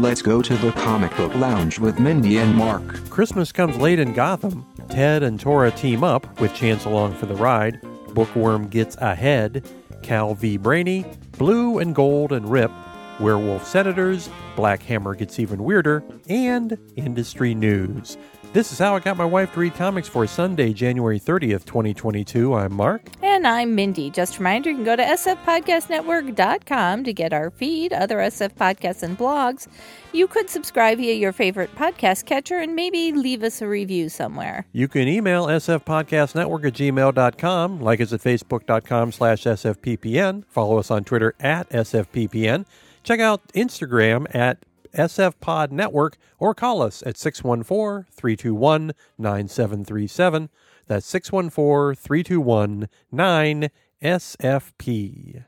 Let's go to the comic book lounge with Mindy and Mark. Christmas comes late in Gotham. Ted and Tora team up with Chance along for the ride. Bookworm gets ahead. Cal v. Brainy, Blue and Gold and Rip, Werewolf Senators, Black Hammer gets even weirder, and industry news. This is How I Got My Wife to Read Comics for Sunday, January 30th, 2022. I'm Mark. And I'm Mindy. Just a reminder, you can go to sfpodcastnetwork.com to get our feed, other SF podcasts and blogs. You could subscribe via your favorite podcast catcher and maybe leave us a review somewhere. You can email sfpodcastnetwork@gmail.com, like us at facebook.com/sfppn, follow us on Twitter @sfppn, check out Instagram @SFPodNetwork, or call us at 614-321-9737. That's 614-321-9SFP.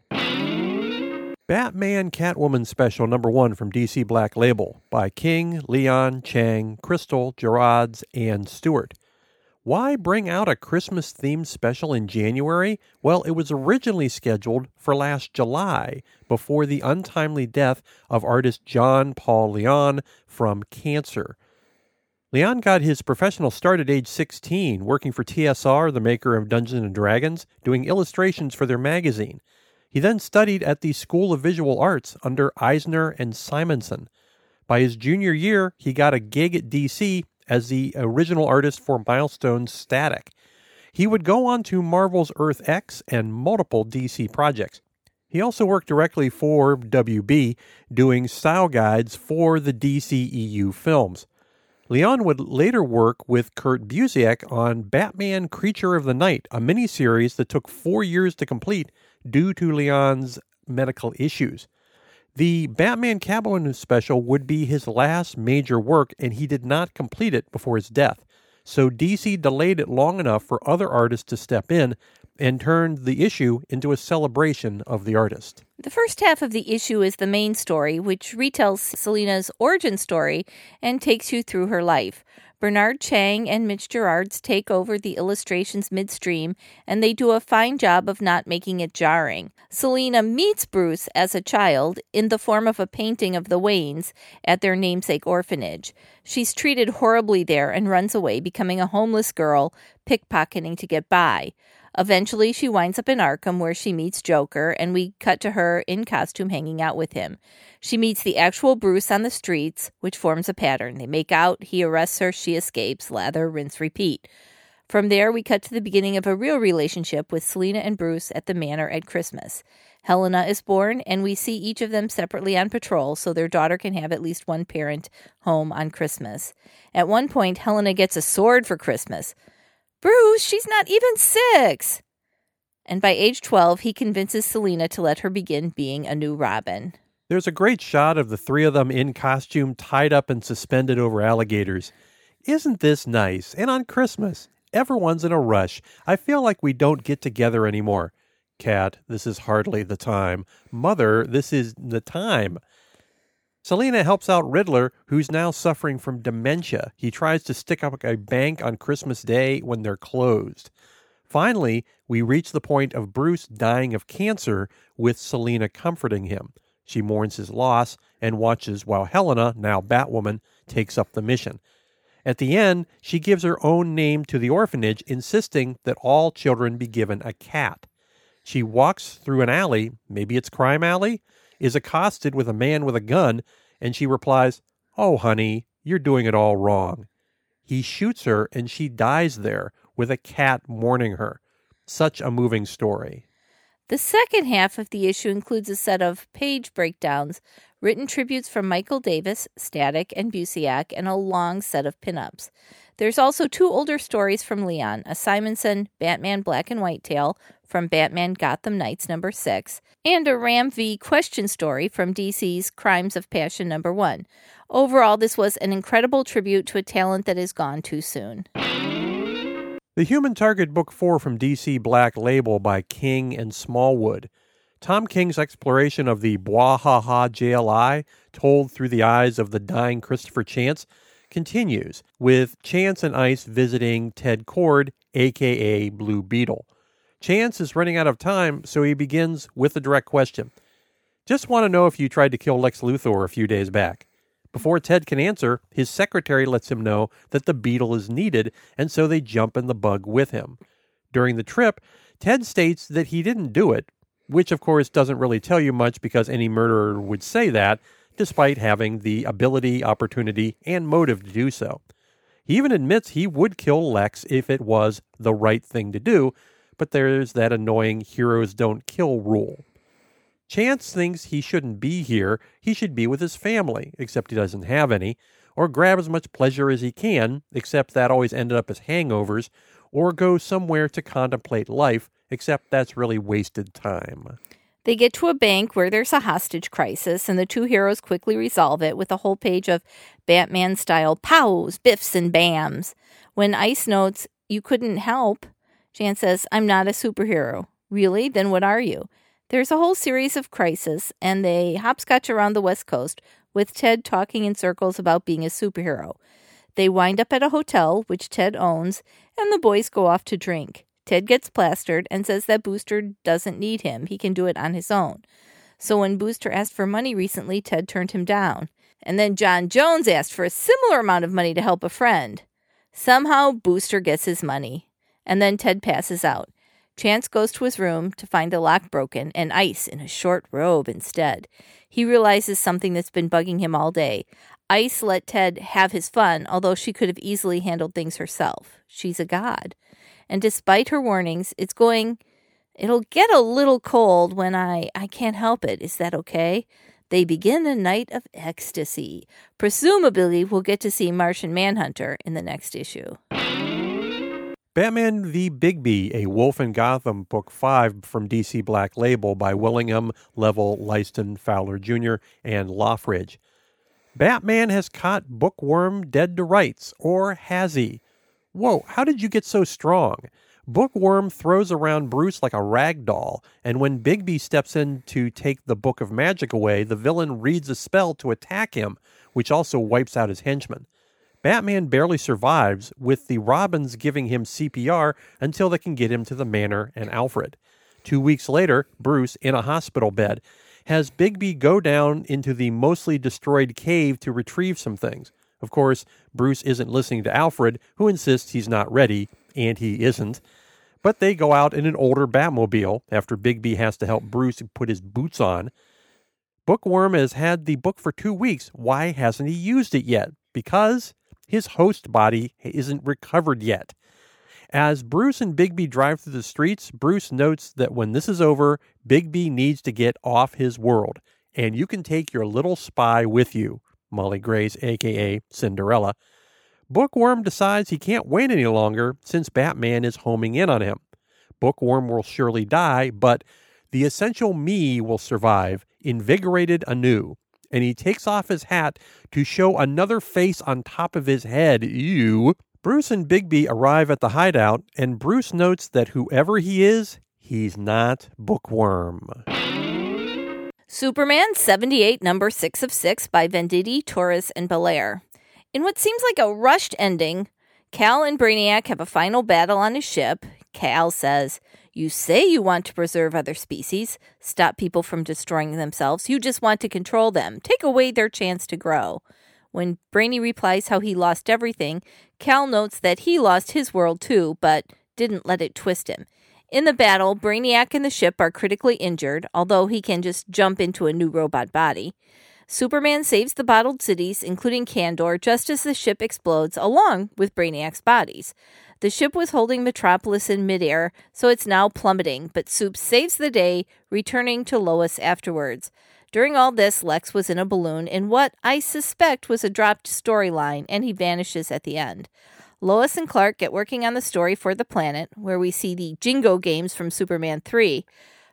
Batman Catwoman Special number 1 from DC Black Label by King, Leon, Chang, Crystal, Jarrodz, and Stewart. Why bring out a Christmas-themed special in January? Well, it was originally scheduled for last July, before the untimely death of artist John Paul Leon from cancer. Leon got his professional start at age 16, working for TSR, the maker of Dungeons and Dragons, doing illustrations for their magazine. He then studied at the School of Visual Arts under Eisner and Simonson. By his junior year, he got a gig at DC as the original artist for Milestone Static. He would go on to Marvel's Earth-X and multiple DC projects. He also worked directly for WB, doing style guides for the DCEU films. Leon would later work with Kurt Busiek on Batman Creature of the Night, a miniseries that took 4 years to complete due to Leon's medical issues. The Batman Catwoman Special would be his last major work, and he did not complete it before his death. So DC delayed it long enough for other artists to step in and turned the issue into a celebration of the artist. The first half of the issue is the main story, which retells Selina's origin story and takes you through her life. Bernard Chang and Mitch Gerards take over the illustrations midstream, and they do a fine job of not making it jarring. Selina meets Bruce as a child in the form of a painting of the Waynes at their namesake orphanage. She's treated horribly there and runs away, becoming a homeless girl, pickpocketing to get by. Eventually, she winds up in Arkham, where she meets Joker, and we cut to her in costume hanging out with him. She meets the actual Bruce on the streets, which forms a pattern. They make out, he arrests her, she escapes, lather, rinse, repeat. From there, we cut to the beginning of a real relationship with Selina and Bruce at the manor at Christmas. Helena is born, and we see each of them separately on patrol so their daughter can have at least one parent home on Christmas. At one point, Helena gets a sword for Christmas. Bruce, she's not even 6! And by age 12, he convinces Selina to let her begin being a new Robin. There's a great shot of the three of them in costume, tied up and suspended over alligators. Isn't this nice? And on Christmas, everyone's in a rush. I feel like we don't get together anymore. Cat, this is hardly the time. Mother, this is the time. Selina helps out Riddler, who's now suffering from dementia. He tries to stick up a bank on Christmas Day when they're closed. Finally, we reach the point of Bruce dying of cancer with Selina comforting him. She mourns his loss and watches while Helena, now Batwoman, takes up the mission. At the end, she gives her own name to the orphanage, insisting that all children be given a cat. She walks through an alley, maybe it's Crime Alley, is accosted with a man with a gun, and she replies, "Oh, honey, you're doing it all wrong." He shoots her, and she dies there, with a cat mourning her. Such a moving story. The second half of the issue includes a set of page breakdowns, written tributes from Michael Davis, Static, and Busiek, and a long set of pinups. There's also two older stories from Leon, a Simonson Batman Black and White tale from Batman Gotham Knights number 6, and a Ram v. Question story from DC's Crimes of Passion number 1. Overall, this was an incredible tribute to a talent that is gone too soon. The Human Target Book 4 from DC Black Label by King and Smallwood. Tom King's exploration of the Bwahaha JLI, told through the eyes of the dying Christopher Chance, continues, with Chance and Ice visiting Ted Kord, a.k.a. Blue Beetle. Chance is running out of time, so he begins with a direct question. Just want to know if you tried to kill Lex Luthor a few days back. Before Ted can answer, his secretary lets him know that the beetle is needed, and so they jump in the bug with him. During the trip, Ted states that he didn't do it, which of course doesn't really tell you much because any murderer would say that, despite having the ability, opportunity, and motive to do so. He even admits he would kill Lex if it was the right thing to do, but there's that annoying heroes don't kill rule. Chance thinks he shouldn't be here, he should be with his family, except he doesn't have any, or grab as much pleasure as he can, except that always ended up as hangovers, or go somewhere to contemplate life, except that's really wasted time. They get to a bank where there's a hostage crisis, and the two heroes quickly resolve it with a whole page of Batman-style pows, biffs, and bams. When Ice notes, "You couldn't help," Chance says, "I'm not a superhero." "Really? Then what are you?" There's a whole series of crises, and they hopscotch around the West Coast, with Ted talking in circles about being a superhero. They wind up at a hotel, which Ted owns, and the boys go off to drink. Ted gets plastered and says that Booster doesn't need him. He can do it on his own. So when Booster asked for money recently, Ted turned him down. And then John Jones asked for a similar amount of money to help a friend. Somehow, Booster gets his money. And then Ted passes out. Chance goes to his room to find the lock broken and Ice in a short robe instead. He realizes something that's been bugging him all day. Ice let Ted have his fun, although she could have easily handled things herself. She's a god. And despite her warnings, it'll get a little cold when I can't help it. Is that okay? They begin a night of ecstasy. Presumably, we'll get to see Martian Manhunter in the next issue. Batman v. Bigby, A Wolf in Gotham, Book 5 from DC Black Label by Willingham, Lovell, Lyston, Fowler Jr., and Loffridge. Batman has caught Bookworm dead to rights, or has he? Whoa, how did you get so strong? Bookworm throws around Bruce like a rag doll, and when Bigby steps in to take the Book of Magic away, the villain reads a spell to attack him, which also wipes out his henchmen. Batman barely survives, with the Robins giving him CPR until they can get him to the manor and Alfred. 2 weeks later, Bruce, in a hospital bed, has Bigby go down into the mostly destroyed cave to retrieve some things. Of course, Bruce isn't listening to Alfred, who insists he's not ready, and he isn't. But they go out in an older Batmobile after Bigby has to help Bruce put his boots on. Bookworm has had the book for 2 weeks. Why hasn't he used it yet? Because his host body isn't recovered yet. As Bruce and Bigby drive through the streets, Bruce notes that when this is over, Bigby needs to get off his world. And you can take your little spy with you. Molly Grace, a.k.a. Cinderella. Bookworm decides he can't wait any longer since Batman is homing in on him. Bookworm will surely die, but the essential me will survive, invigorated anew. And he takes off his hat to show another face on top of his head. Ew. Bruce and Bigby arrive at the hideout, and Bruce notes that whoever he is, he's not Bookworm. Superman 78, number 6 of 6 by Venditti, Torres, and Belair. In what seems like a rushed ending, Kal and Brainiac have a final battle on his ship. Kal says, "You say you want to preserve other species, stop people from destroying themselves. You just want to control them. Take away their chance to grow." When Brainy replies how he lost everything, Kal notes that he lost his world too, but didn't let it twist him. In the battle, Brainiac and the ship are critically injured, although he can just jump into a new robot body. Superman saves the bottled cities, including Kandor, just as the ship explodes, along with Brainiac's bodies. The ship was holding Metropolis in midair, so it's now plummeting, but Soup saves the day, returning to Lois afterwards. During all this, Lex was in a balloon in what I suspect was a dropped storyline, and he vanishes at the end. Lois and Clark get working on the story for the planet, where we see the Jingo games from Superman 3,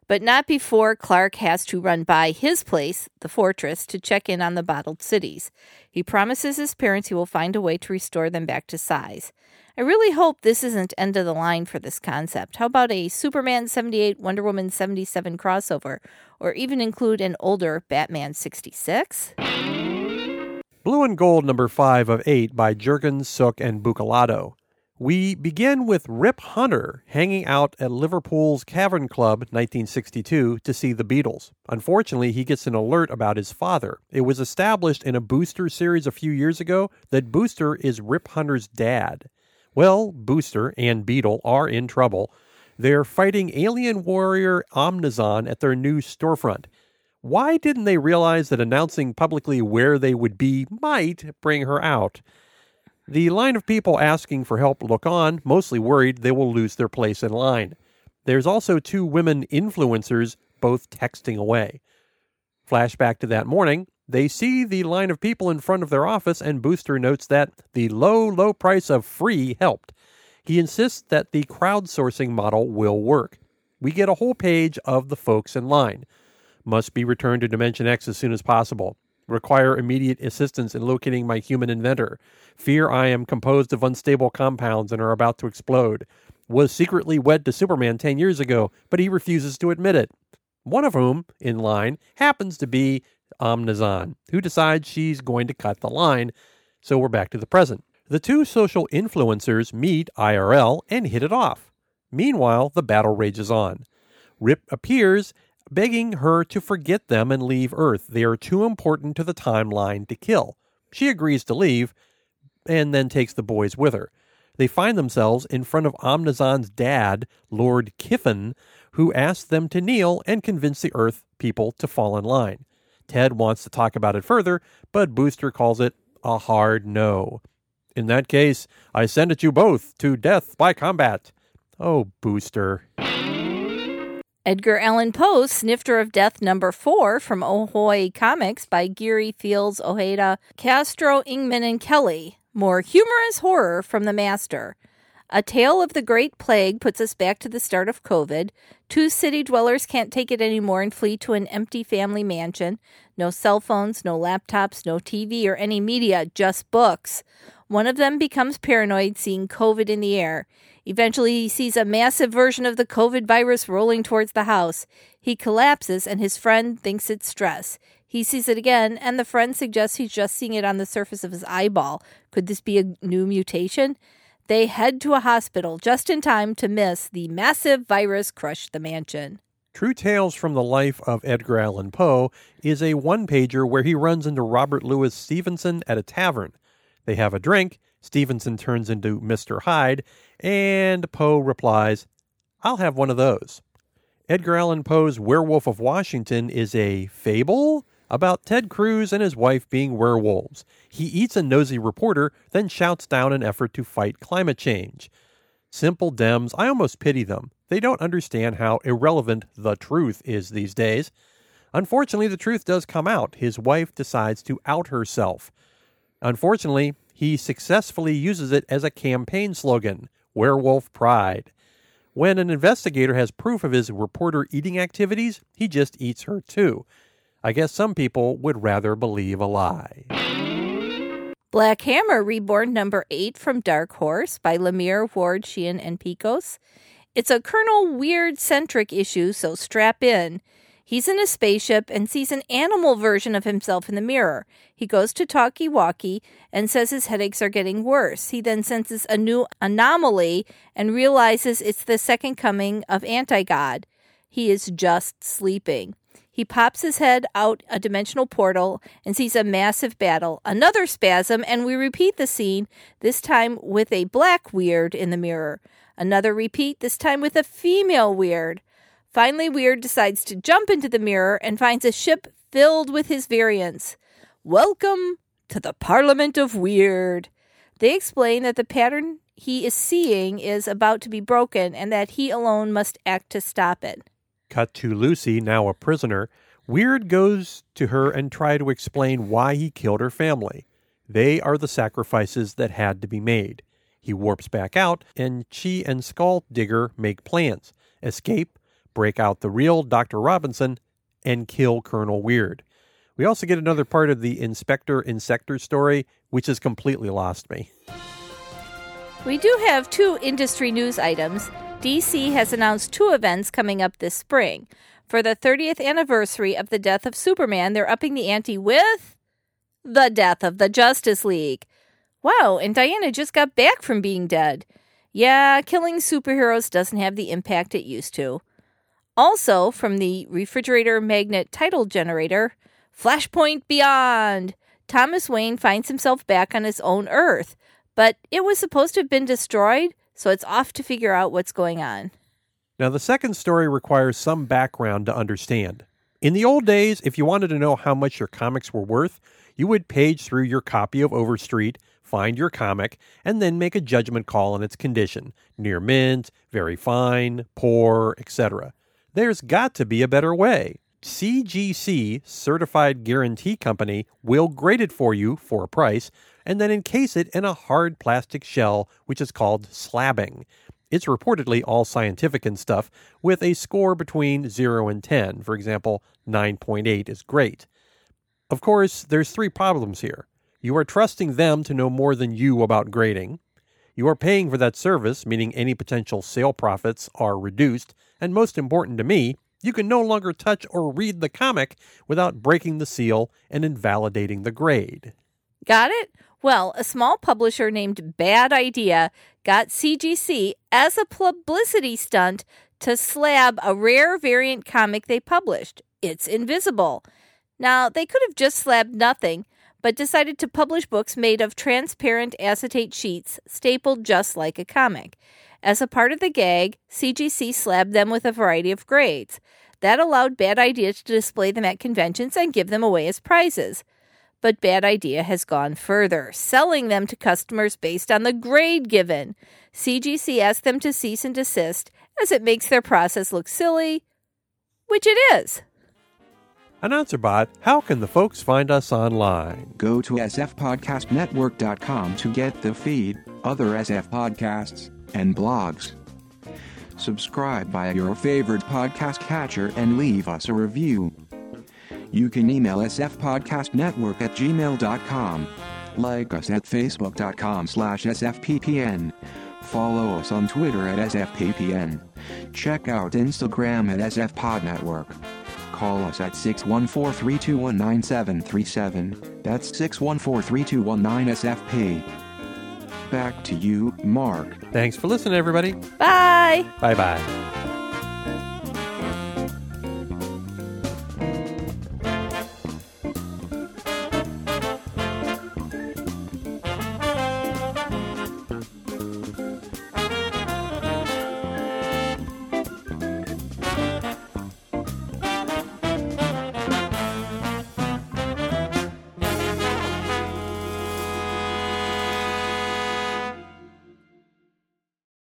but not before Clark has to run by his place, the fortress, to check in on the bottled cities. He promises his parents he will find a way to restore them back to size. I really hope this isn't end of the line for this concept. How about a Superman 78, Wonder Woman 77 crossover, or even include an older Batman 66? Blue and Gold number 5 of 8 by Jurgens, Sook, and Bucalato. We begin with Rip Hunter hanging out at Liverpool's Cavern Club 1962 to see the Beatles. Unfortunately, he gets an alert about his father. It was established in a Booster series a few years ago that Booster is Rip Hunter's dad. Well, Booster and Beetle are in trouble. They're fighting alien warrior Omnizon at their new storefront. Why didn't they realize that announcing publicly where they would be might bring her out? The line of people asking for help look on, mostly worried they will lose their place in line. There's also two women influencers, both texting away. Flashback to that morning. They see the line of people in front of their office, and Booster notes that the low, low price of free helped. He insists that the crowdsourcing model will work. We get a whole page of the folks in line. Must be returned to Dimension X as soon as possible. Require immediate assistance in locating my human inventor. Fear I am composed of unstable compounds and are about to explode. Was secretly wed to Superman 10 years ago, but he refuses to admit it. One of whom, in line, happens to be Omnizon, who decides she's going to cut the line, so we're back to the present. The two social influencers meet IRL and hit it off. Meanwhile, the battle rages on. Rip appears, begging her to forget them and leave Earth. They are too important to the timeline to kill. She agrees to leave, and then takes the boys with her. They find themselves in front of Omnizon's dad, Lord Kiffin, who asks them to kneel and convince the Earth people to fall in line. Ted wants to talk about it further, but Booster calls it a hard no. In that case, I send it you both to death by combat. Oh, Booster. Edgar Allan Poe, Snifter of Death number 4 from Ahoy Comics by Geary, Fields, Ojeda, Castro, Ingman, and Kelly. More humorous horror from the master. A tale of the Great Plague puts us back to the start of COVID. Two city dwellers can't take it anymore and flee to an empty family mansion. No cell phones, no laptops, no TV or any media, just books. One of them becomes paranoid, seeing COVID in the air. Eventually, he sees a massive version of the COVID virus rolling towards the house. He collapses, and his friend thinks it's stress. He sees it again, and the friend suggests he's just seeing it on the surface of his eyeball. Could this be a new mutation? They head to a hospital just in time to miss the massive virus crush the mansion. True Tales from the Life of Edgar Allan Poe is a one-pager where he runs into Robert Louis Stevenson at a tavern. They have a drink, Stevenson turns into Mr. Hyde, and Poe replies, "I'll have one of those." Edgar Allan Poe's Werewolf of Washington is a fable about Ted Cruz and his wife being werewolves. He eats a nosy reporter, then shouts down an effort to fight climate change. Simple Dems, I almost pity them. They don't understand how irrelevant the truth is these days. Unfortunately, the truth does come out. His wife decides to out herself. Unfortunately, he successfully uses it as a campaign slogan, Werewolf Pride. When an investigator has proof of his reporter eating activities, he just eats her too. I guess some people would rather believe a lie. Black Hammer Reborn number 8 from Dark Horse by Lemire, Ward, Sheehan, and Picos. It's a Colonel Weird-centric issue, so strap in. He's in a spaceship and sees an animal version of himself in the mirror. He goes to talkie-walkie and says his headaches are getting worse. He then senses a new anomaly and realizes it's the second coming of Anti-God. He is just sleeping. He pops his head out a dimensional portal and sees a massive battle, another spasm, and we repeat the scene, this time with a black weird in the mirror. Another repeat, this time with a female weird. Finally, Weird decides to jump into the mirror and finds a ship filled with his variants. Welcome to the Parliament of Weird. They explain that the pattern he is seeing is about to be broken and that he alone must act to stop it. Cut to Lucy, now a prisoner. Weird goes to her and tries to explain why he killed her family. They are the sacrifices that had to be made. He warps back out, and she and Skull Digger make plans, escape, break out the real Dr. Robinson, and kill Colonel Weird. We also get another part of the Inspector Insector story, which has completely lost me. We do have two industry news items. DC has announced two events coming up this spring. For the 30th anniversary of the death of Superman, they're upping the ante with the death of the Justice League. Wow, and Diana just got back from being dead. Yeah, killing superheroes doesn't have the impact it used to. Also, from the Refrigerator Magnet title generator, Flashpoint Beyond. Thomas Wayne finds himself back on his own Earth, but it was supposed to have been destroyed, so it's off to figure out what's going on. Now, the second story requires some background to understand. In the old days, if you wanted to know how much your comics were worth, you would page through your copy of Overstreet, find your comic, and then make a judgment call on its condition. Near mint, very fine, poor, etc. There's got to be a better way. CGC, Certified Guarantee Company, will grade it for you for a price, and then encase it in a hard plastic shell, which is called slabbing. It's reportedly all scientific and stuff, with a score between 0 and 10. For example, 9.8 is great. Of course, there's three problems here. You are trusting them to know more than you about grading. You are paying for that service, meaning any potential sale profits are reduced. And most important to me, you can no longer touch or read the comic without breaking the seal and invalidating the grade. Got it? Well, a small publisher named Bad Idea got CGC as a publicity stunt to slab a rare variant comic they published. It's invisible. Now, they could have just slabbed nothing, but decided to publish books made of transparent acetate sheets stapled just like a comic. As a part of the gag, CGC slabbed them with a variety of grades. That allowed Bad Idea to display them at conventions and give them away as prizes. But Bad Idea has gone further, selling them to customers based on the grade given. CGC asked them to cease and desist, as it makes their process look silly, which it is. AnnouncerBot, how can the folks find us online? Go to sfpodcastnetwork.com to get the feed, other SF podcasts, and blogs. Subscribe via your favorite podcast catcher and leave us a review. You can email sfpodcastnetwork@gmail.com. Like us at facebook.com/sfppn. Follow us on Twitter at sfppn. Check out Instagram at sfpodnetwork. Call us at 614-321-9737. That's 614-321-9SFP. Back to you, Mark. Thanks for listening, everybody. Bye. Bye-bye.